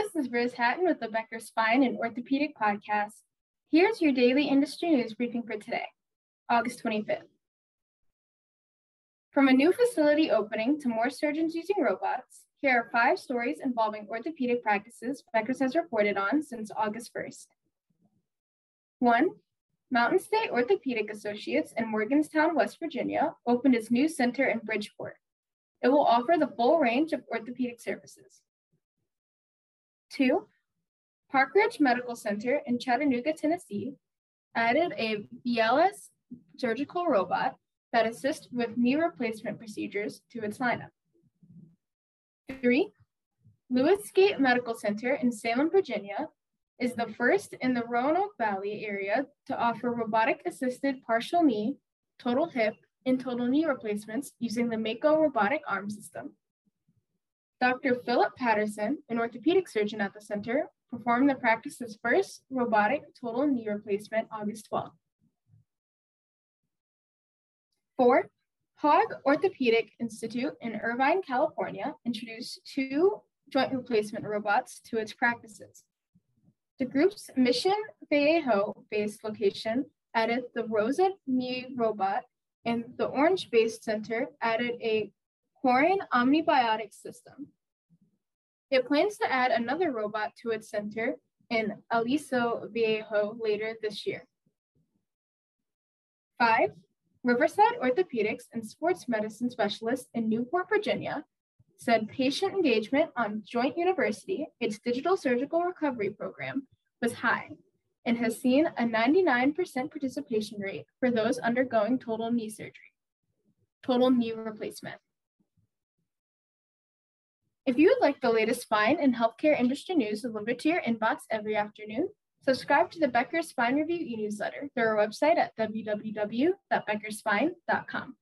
This is Riz Hatton with the Becker's Spine and Orthopedic Podcast. Here's your daily industry news briefing for today, August 25th. From a new facility opening to more surgeons using robots, here are 5 stories involving orthopedic practices Becker's has reported on since August 1st. 1. Mountain State Orthopedic Associates in Morgantown, West Virginia, opened its new center in Bridgeport. It will offer the full range of orthopedic services. 2. Park Ridge Medical Center in Chattanooga, Tennessee, added a BLS surgical robot that assists with knee replacement procedures to its lineup. 3. Lewis Gate Medical Center in Salem, Virginia, is the first in the Roanoke Valley area to offer robotic-assisted partial knee, total hip, and total knee replacements using the Mako robotic arm system. Dr. Philip Patterson, an orthopedic surgeon at the center, performed the practice's first robotic total knee replacement August 12th. 4. Hoag Orthopedic Institute in Irvine, California, introduced 2 joint replacement robots to its practices. The group's Mission Viejo-based location added the Rosa knee robot, and the Orange-based center added a Corin Omnibiotic System. It plans to add another robot to its center in Aliso Viejo later this year. 5. Riverside Orthopedics and Sports Medicine Specialist in Newport, Virginia, said patient engagement on Joint University, its digital surgical recovery program, was high and has seen a 99% participation rate for those undergoing total knee replacement. If you would like the latest spine and healthcare industry news delivered to your inbox every afternoon, subscribe to the Becker's Spine Review e-newsletter through our website at www.beckerspine.com.